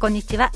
こんにちは、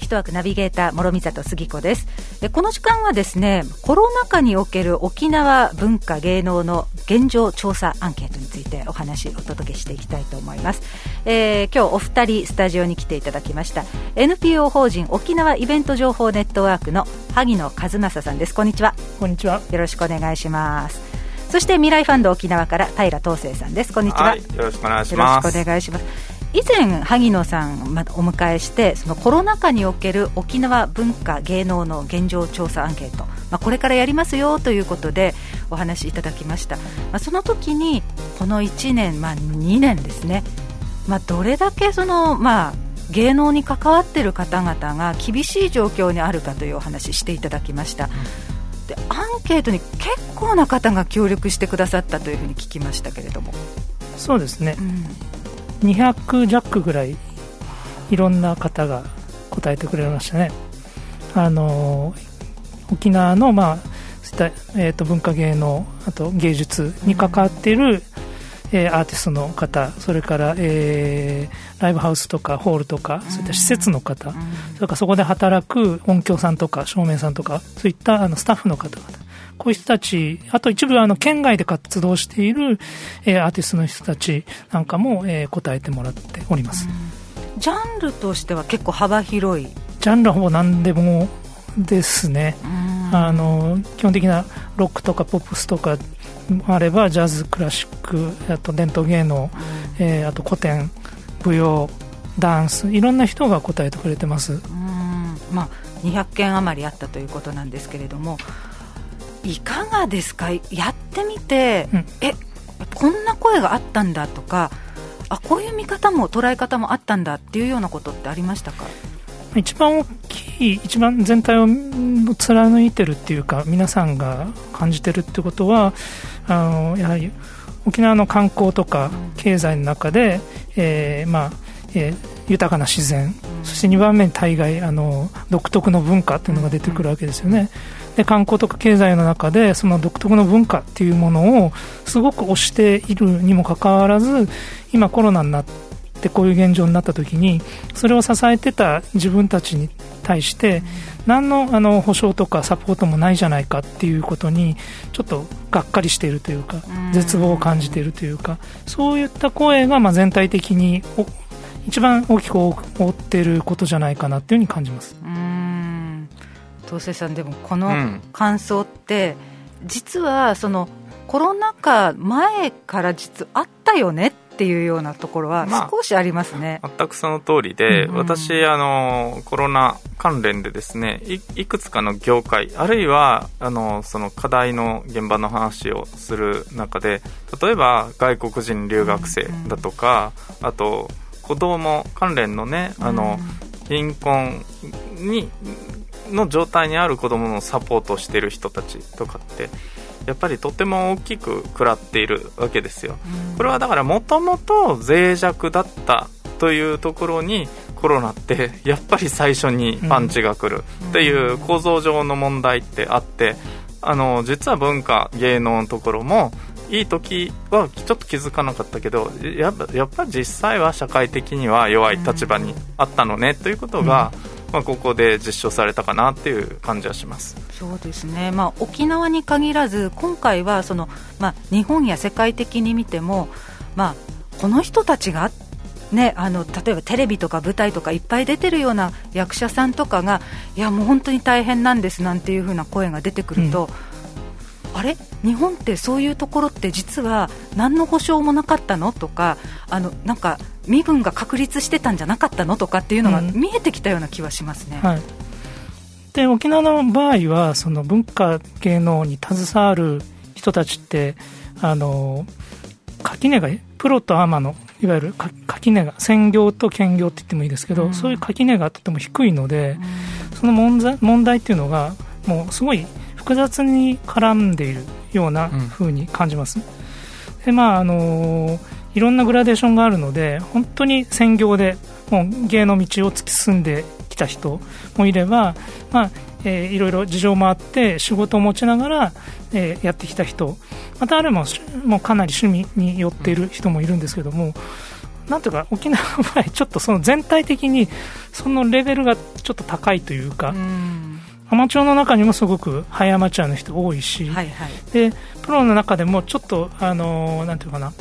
一枠ナビゲーター諸見里杉子です。でこの時間はですね、コロナ禍における沖縄文化芸能の現状調査アンケートについてお話をお届けしていきたいと思います。今日お二人スタジオに来ていただきました NPO 法人沖縄イベント情報ネットワークの萩野和正さんです。こんにちは。こんにちは。よろしくお願いします。そして未来ファンド沖縄から平東成さんです。こんにちは、はい、よろしくお願いします。よろしくお願いします。以前萩野さんをお迎えして、そのコロナ禍における沖縄文化芸能の現状調査アンケート、これからやりますよということでお話いただきました。その時にこの1年、2年ですね、どれだけその、芸能に関わっている方々が厳しい状況にあるかというお話していただきました。アンケートに結構な方が協力してくださったというふうに聞きましたけれども。そうですね、200弱ぐらいいろんな方が答えてくれましたね。沖縄の、文化芸能、あと芸術に関わっている、アーティストの方、それから、ライブハウスとかホールとかそういった施設の方、それからそこで働く音響さんとか照明さんとか、そういったスタッフの方々、こういう人たち、あと一部県外で活動している、アーティストの人たちなんかも、答えてもらっております。ジャンルとしては結構幅広い。ジャンルはほぼ何でもですね。基本的なロックとかポップスとかあれば、ジャズ、クラシック、あと伝統芸能、あと古典、舞踊、ダンス、いろんな人が答えてくれてます。200件余りあったということなんですけれども、いかがですか、やってみて、こんな声があったんだとか、こういう見方も捉え方もあったんだっていうようなことってありましたか？一番大きい、一番全体を貫いてるっていうか、皆さんが感じてるってことは、やはり沖縄の観光とか経済の中で、豊かな自然、そして2番目に大概独特の文化っていうのが出てくるわけですよね。で観光とか経済の中でその独特の文化っていうものをすごく推しているにもかかわらず、今コロナになってこういう現状になった時に、それを支えてた自分たちに対して何の保証とかサポートもないじゃないかっていうことに、ちょっとがっかりしているというか、絶望を感じているというか、そういった声が全体的に一番大きく覆っていることじゃないかなっていうふうに感じます。東成さん、でもこの感想って、実はそのコロナ禍前から実あったよねっていうようなところは少しありますね。全くその通りで、私コロナ関連でですね、いくつかの業界、あるいはその課題の現場の話をする中で、例えば外国人留学生だとか、あと子ども関連のね、貧困の状態にある子どものサポートをしている人たちとかって、やっぱりとても大きく食らっているわけですよ。これはだから、もともと脆弱だったというところにコロナってやっぱり最初にパンチが来るっていう構造上の問題ってあって、実は文化芸能のところもいい時はちょっと気づかなかったけど、やっぱり実際は社会的には弱い立場にあったのねということが、ここで実証されたかなという感じはします。そうですね、沖縄に限らず今回はその、日本や世界的に見ても、この人たちが、例えばテレビとか舞台とかいっぱい出てるような役者さんとかが、いやもう本当に大変なんですなんていう風な声が出てくると、あれ日本ってそういうところって実は何の保証もなかったのとか、なんか身分が確立してたんじゃなかったのとかっていうのが見えてきたような気はしますね。で沖縄の場合は、その文化芸能に携わる人たちって、垣根がプロとアマのいわゆる垣根が、専業と兼業って言ってもいいですけど、そういう垣根がとても低いので、その問題っていうのがもうすごい複雑に絡んでいるような風に感じます。でいろんなグラデーションがあるので、本当に専業でもう芸の道を突き進んできた人もいれば、いろいろ事情もあって仕事を持ちながら、やってきた人またあれもかなり趣味に寄っている人もいるんですけども、なんていうか沖縄の場合ちょっとその全体的にそのレベルがちょっと高いというか、アマチュアの中にもすごくハイアマチュアの人多いし、はいはい、でプロの中でもちょっとなんていうかな、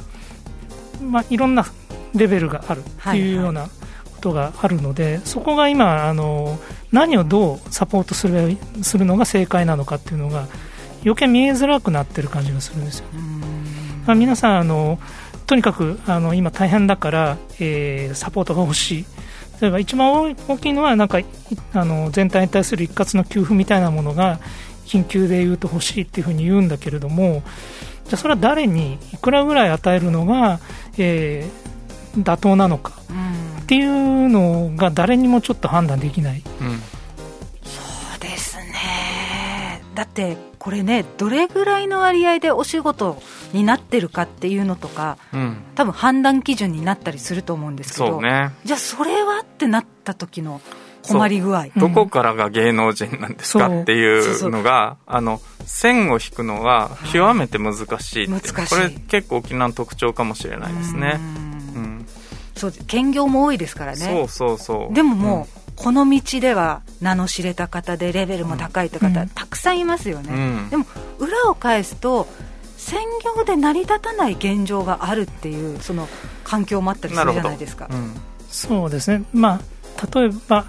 いろんなレベルがあるっていうようなことがあるので、はいはい、そこが今何をどうサポートするのが正解なのかっていうのが余計見えづらくなってる感じがするんですよ。まあ、皆さんとにかく今大変だから、サポートが欲しい。例えば一番大きいのはなんか全体に対する一括の給付みたいなものが緊急で言うと欲しいっていうふうに言うんだけれども、じゃあそれは誰にいくらぐらい与えるのが、妥当なのかっていうのが誰にもちょっと判断できない、そうですね。だってこれね、どれぐらいの割合でお仕事になってるかっていうのとか、多分判断基準になったりすると思うんですけど、そうね、じゃあそれはってなった時の困り具合、どこからが芸能人なんですかっていうのが、線を引くのは極めて難しいって、これ結構沖縄の特徴かもしれないですね。そう、兼業も多いですからね。そうでももう、この道では名の知れた方でレベルも高いという方、たくさんいますよね、でも裏を返すと専業で成り立たない現状があるっていう、その環境もあったりするじゃないですか、そうですね。例えば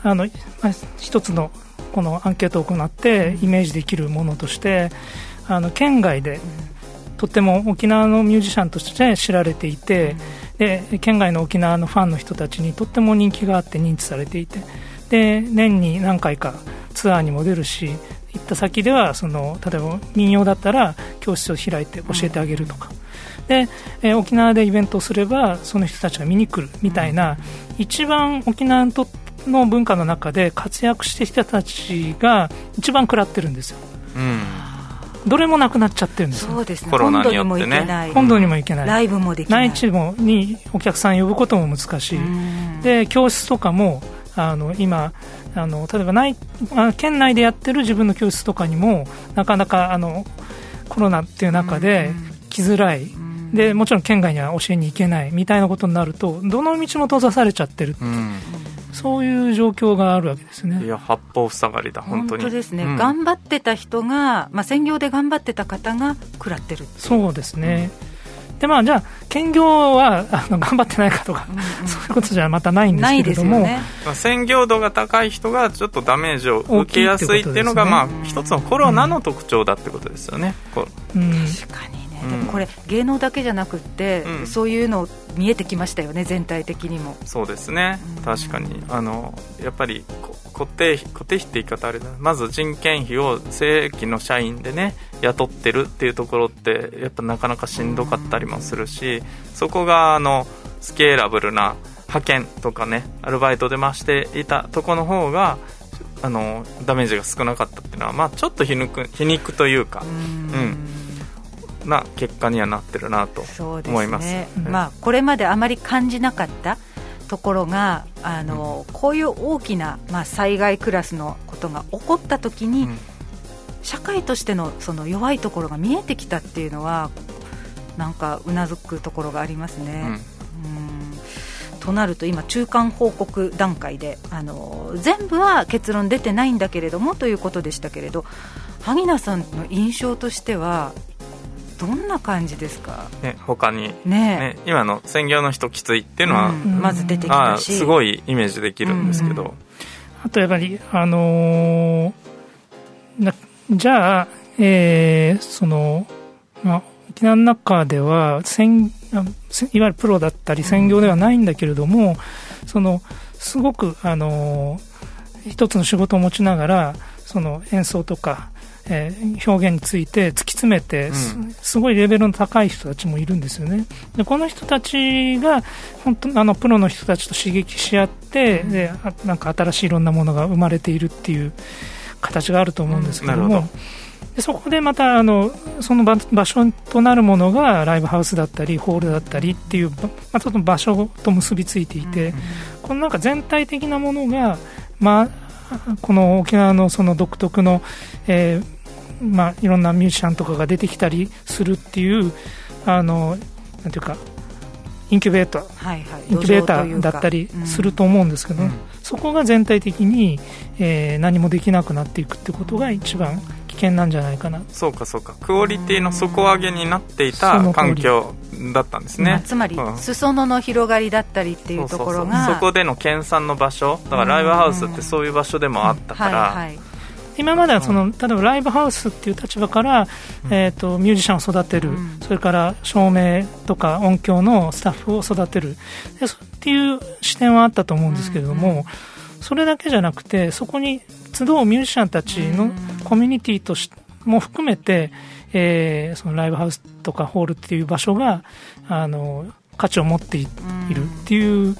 一つのこのアンケートを行ってイメージできるものとして、県外でとっても沖縄のミュージシャンとして知られていて、で県外の沖縄のファンの人たちにとっても人気があって認知されていて、で年に何回かツアーにも出るし、行った先では例えば民謡だったら教室を開いて教えてあげるとかで、沖縄でイベントをすればその人たちが見に来るみたいな、一番沖縄の文化の中で活躍してきた人たちが一番食らってるんですよ、どれもなくなっちゃってるんですよ。そうですね、コロナによってね、本土にも行けない、ライブもできない、内地にお客さん呼ぶことも難しい、で教室とかも今例えば県内でやってる自分の教室とかにもなかなかコロナっていう中で来づらい、でもちろん県外には教えに行けないみたいなことになると、どの道も閉ざされちゃってるって、そういう状況があるわけですね。いや、八方塞がりだ、本当ですね、頑張ってた人が、専業で頑張ってた方が食らってるって。そうですね、でじゃあ兼業は頑張ってないかとか、そういうことじゃまたないんですけれども、専業度が高い人がちょっとダメージを受けやすいっていうのが、一つのコロナの特徴だってことですよね、確かにね、でもこれ芸能だけじゃなくって、そういうの見えてきましたよね、全体的にも。そうですね、確かにやっぱり固定費って言い方あれだ、まず人件費を正規の社員でね雇ってるっていうところってやっぱなかなかしんどかったりもするし、そこがスケーラブルな派遣とかね、アルバイトで増していたとこの方がダメージが少なかったっていうのは、ちょっと皮肉というか、な結果にはなってるなと思います。そうですね、これまであまり感じなかったところがこういう大きな、災害クラスのことが起こったときに、社会としてのその弱いところが見えてきたっていうのは、なんかうなずくところがありますね、となると今中間報告段階で全部は結論出てないんだけれどもということでしたけれど、萩名さんの印象としてはどんな感じですか、他に、今の専業の人きついっていうのは、まず出てきたし、すごいイメージできるんですけど、あとやっぱりじゃあ、沖縄の中ではいわゆるプロだったり専業ではないんだけれども、すごく一つの仕事を持ちながら演奏とか表現について突き詰めて、すごいレベルの高い人たちもいるんですよね。でこの人たちが本当にプロの人たちと刺激し合って、でなんか新しいいろんなものが生まれているっていう形があると思うんですけども、でそこでまたその場所となるものがライブハウスだったりホールだったりっていう、ちょっと場所と結びついていて、このなんか全体的なものがこの沖縄のその独特の、まあ、いろんなミュージシャンとかが出てきたりするっていうなんていうかインキュベーターだったりすると思うんですけど、そこが全体的に、何もできなくなっていくってことが一番危険なんじゃないかな。そうかそうか、クオリティの底上げになっていた環境だったんですね、つまり、裾野の広がりだったりっていうところが そこでの研鑽の場所だから、ライブハウスってそういう場所でもあったから、はいはい、今まではその、例えばライブハウスっていう立場から、ミュージシャンを育てる、それから照明とか音響のスタッフを育てるっていう視点はあったと思うんですけれども、それだけじゃなくて、そこに集うミュージシャンたちのコミュニティとしても含めて、そのライブハウスとかホールっていう場所が価値を持っているっていう、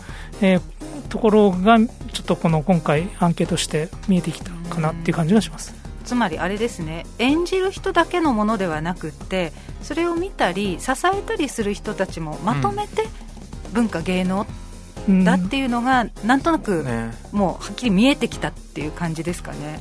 ところがちょっとこの今回アンケートして見えてきたかなっていう感じがします。つまりあれですね、演じる人だけのものではなくって、それを見たり支えたりする人たちもまとめて文化芸能だっていうのがなんとなくもうはっきり見えてきたっていう感じですかね。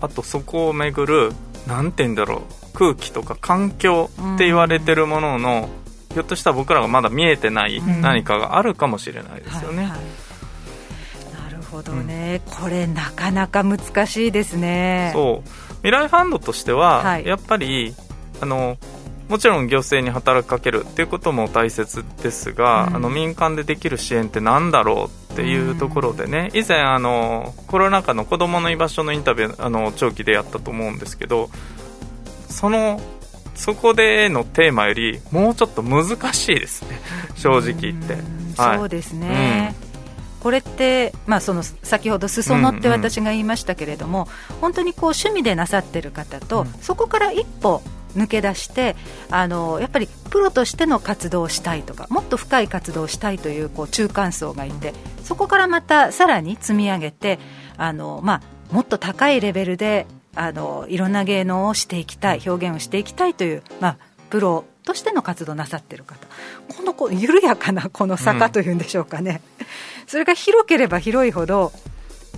あとそこをめぐるなんて言うんだろう、空気とか環境って言われてるものの、ひょっとしたら僕らがまだ見えてない何かがあるかもしれないですよね、はいはい、なるほどね、これなかなか難しいですね。そう、未来ファンドとしては、やっぱりもちろん行政に働きかけるっていうことも大切ですが、民間でできる支援ってなんだろうっていうところでね、以前コロナ禍の子どもの居場所のインタビュー長期でやったと思うんですけど、そこでのテーマよりもうちょっと難しいですね、正直言って、そうですね、これって、その先ほど裾野って私が言いましたけれども、本当にこう趣味でなさってる方と、そこから一歩抜け出してやっぱりプロとしての活動をしたいとか、もっと深い活動をしたいという、こう中間層がいて、そこからまたさらに積み上げてもっと高いレベルでいろんな芸能をしていきたい、表現をしていきたいという、プロとしての活動をなさっている方、この緩やかなこの坂というんでしょうかね、それが広ければ広いほど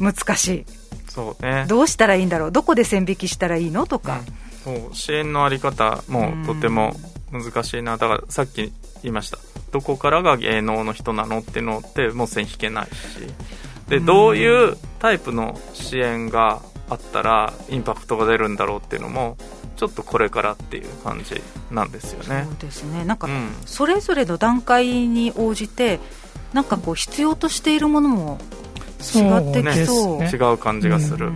難しい。そうね、どうしたらいいんだろう、どこで線引きしたらいいのとか、そう支援のあり方もとても難しいな。だからさっき言いました、どこからが芸能の人なのっていうのってもう線引けないし、でどういうタイプの支援があったらインパクトが出るんだろうっていうのもちょっとこれからっていう感じなんですよね。そうですね、なんかそれぞれの段階に応じてなんかこう必要としているものも違ってきそう、ね、違う感じがする、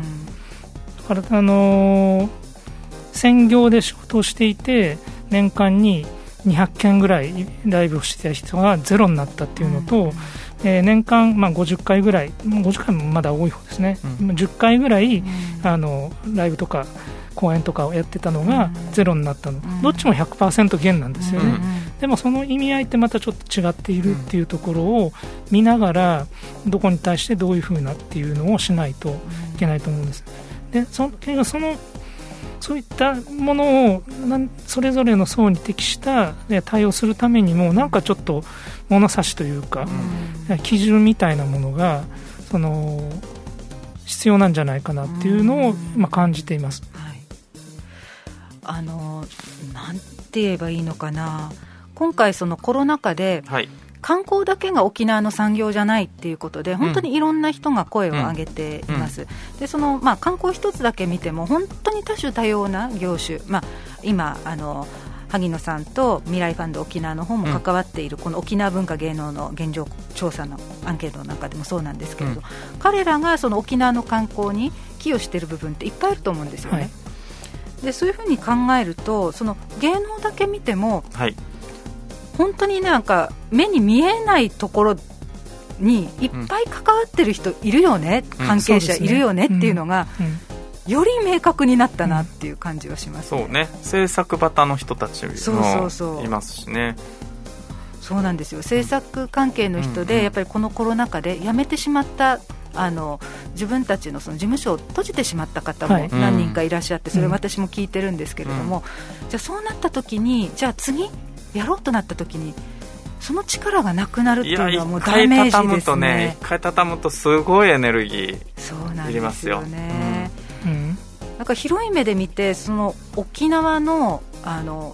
だから専業で仕事をしていて年間に200件ぐらいライブをしていた人がゼロになったっていうのと、年間、50回ぐらい、50回もまだ多い方ですね、10回ぐらいライブとか公演とかをやってたのがゼロになったの、どっちも 100% 減なんですよね、でもその意味合いってまたちょっと違っているっていうところを見ながら、どこに対してどういうふうなっていうのをしないといけないと思うんです。でそういったものをそれぞれの層に適した対応するためにも、なんかちょっと物差しというか、基準みたいなものが必要なんじゃないかなっていうのを今感じています、はい、なんて言えばいいのかな、今回そのコロナ禍で、観光だけが沖縄の産業じゃないっていうことで、本当にいろんな人が声を上げています、でその観光一つだけ見ても本当に多種多様な業種、今萩野さんと未来ファンド沖縄の方も関わっている、この沖縄文化芸能の現状調査のアンケートの中でもそうなんですけれど、彼らがその沖縄の観光に寄与している部分っていっぱいあると思うんですよね、でそういうふうに考えると、その芸能だけ見ても、本当になんか目に見えないところにいっぱい関わってる人いるよね、関係者いるよねっていうのが、より明確になったなっていう感じはしますね、そうね、制作バタの人たちもいますしね、そうなんですよ、制作関係の人でやっぱりこのコロナ禍で辞めてしまった自分たちのその事務所を閉じてしまった方も何人かいらっしゃって、それ私も聞いてるんですけれども、じゃあそうなった時に、じゃあ次やろうとなった時にその力がなくなるっていうのはもうダメージですね。一回畳むとすごいエネルギーいりますよ。そうなんですよね、なんか広い目で見てその沖縄の、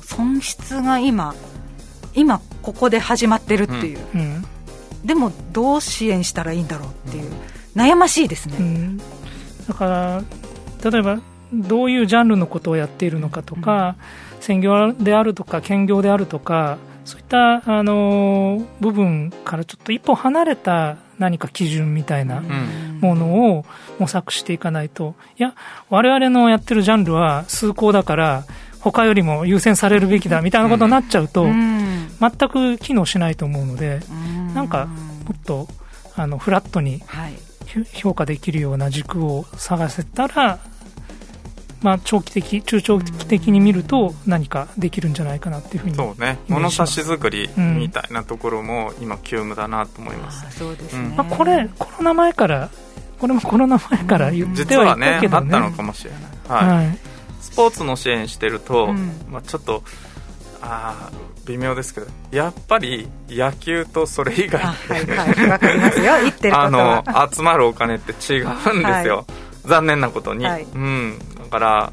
損失が今ここで始まってるっていう、うんうん、でもどう支援したらいいんだろうっていう、悩ましいですね、うん、だから例えばどういうジャンルのことをやっているのかとか、うん、専業であるとか兼業であるとかそういった、部分からちょっと一歩離れた何か基準みたいなものを模索していかないと、いや我々のやってるジャンルは崇高だから他よりも優先されるべきだみたいなことになっちゃうと全く機能しないと思うので、なんかもっとフラットに評価できるような軸を探せたら、中長期的に見ると何かできるんじゃないかなっていうふうに。そうね、物差し作りみたいなところも今急務だなと思います、うん、そうですね、これもコロナ前から言ってはいたけどね、実はねあったのかもしれない、はいはい、スポーツの支援してると、ちょっと微妙ですけどやっぱり野球とそれ以外で集まるお金って違うんですよ、はい、残念なことに、はい、うんだから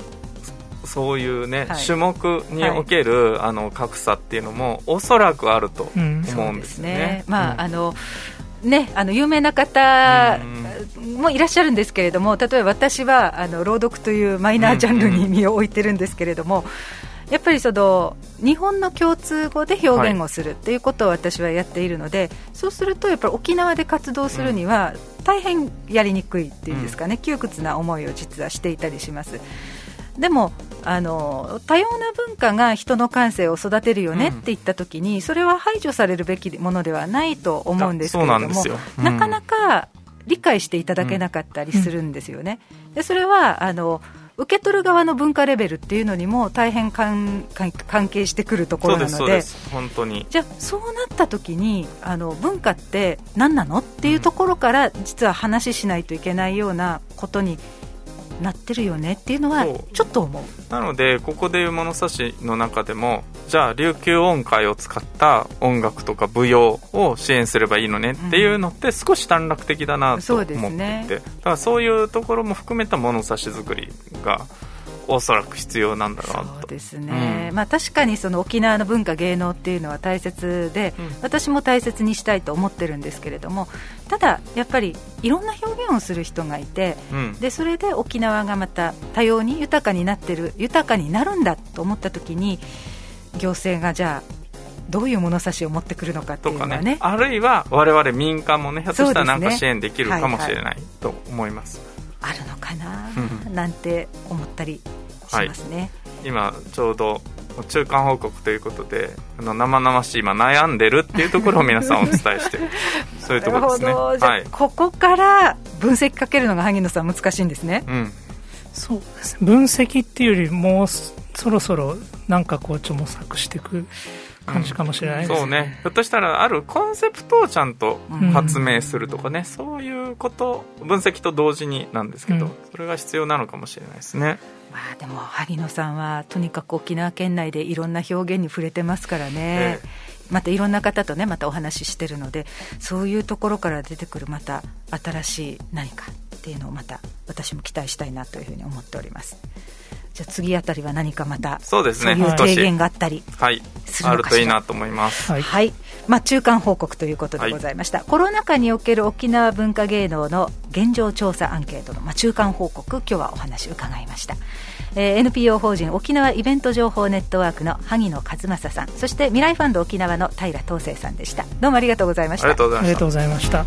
そういう、ねはい、種目における、はい、格差っていうのもおそらくあると思うんですよね。有名な方もいらっしゃるんですけれども、例えば私は朗読というマイナージャンルに身を置いてるんですけれども、やっぱりその日本の共通語で表現をするっていうことを私はやっているので、はい、そうするとやっぱり沖縄で活動するには大変やりにくいっていうんですかね、窮屈な思いを実はしていたりします。でも多様な文化が人の感性を育てるよねって言った時に、それは排除されるべきものではないと思うんですけれども、 なかなか理解していただけなかったりするんですよね。でそれは受け取る側の文化レベルっていうのにも大変関係してくるところなので、そうですそうです、本当に。じゃあそうなった時に文化って何なのっていうところから、実は話ししないといけないようなことになってるよねっていうのはちょっと思う。なのでここでいう物差しの中でも、じゃあ琉球音階を使った音楽とか舞踊を支援すればいいのねっていうのって少し短絡的だなと思っていて、だからそういうところも含めた物差し作りがおそらく必要なんだろうと。そうですね、確かにその沖縄の文化芸能っていうのは大切で、私も大切にしたいと思ってるんですけれども、ただやっぱりいろんな表現をする人がいて、でそれで沖縄がまた多様に豊かになるんだと思った時に、行政がじゃあどういう物差しを持ってくるのかっていうのは ね、あるいは我々民間もね、ひょっとしたら何か支援できるかもしれないと思います、あるのかななんて思ったりしますね、はい、今ちょうど中間報告ということで生々しい今悩んでるっていうところを皆さんお伝えしてそういうところですね。なるほど、じゃあ、はい、ここから分析かけるのが萩野さん難しいんですね、そうですね、分析っていうよりもうそろそろなんかこう模索していく感じかもしれないです、そうね、ひょっとしたらあるコンセプトをちゃんと発明するとかね、そういうこと分析と同時になんですけど、それが必要なのかもしれないですね。でも萩野さんはとにかく沖縄県内でいろんな表現に触れてますからね、またいろんな方とねまたお話ししてるので、そういうところから出てくるまた新しい何かっていうのをまた私も期待したいなというふうに思っております。じゃあ次あたりは何かまたそうですね、そういう提言があったりするのかしら、あるといいなと思います、はい、中間報告ということでございました、コロナ禍における沖縄文化芸能の現状調査アンケートの、中間報告、今日はお話伺いました、NPO 法人沖縄イベント情報ネットワークの萩野和正さん、そして未来ファンド沖縄の平東成さんでした。どうもありがとうございました。ありがとうございました。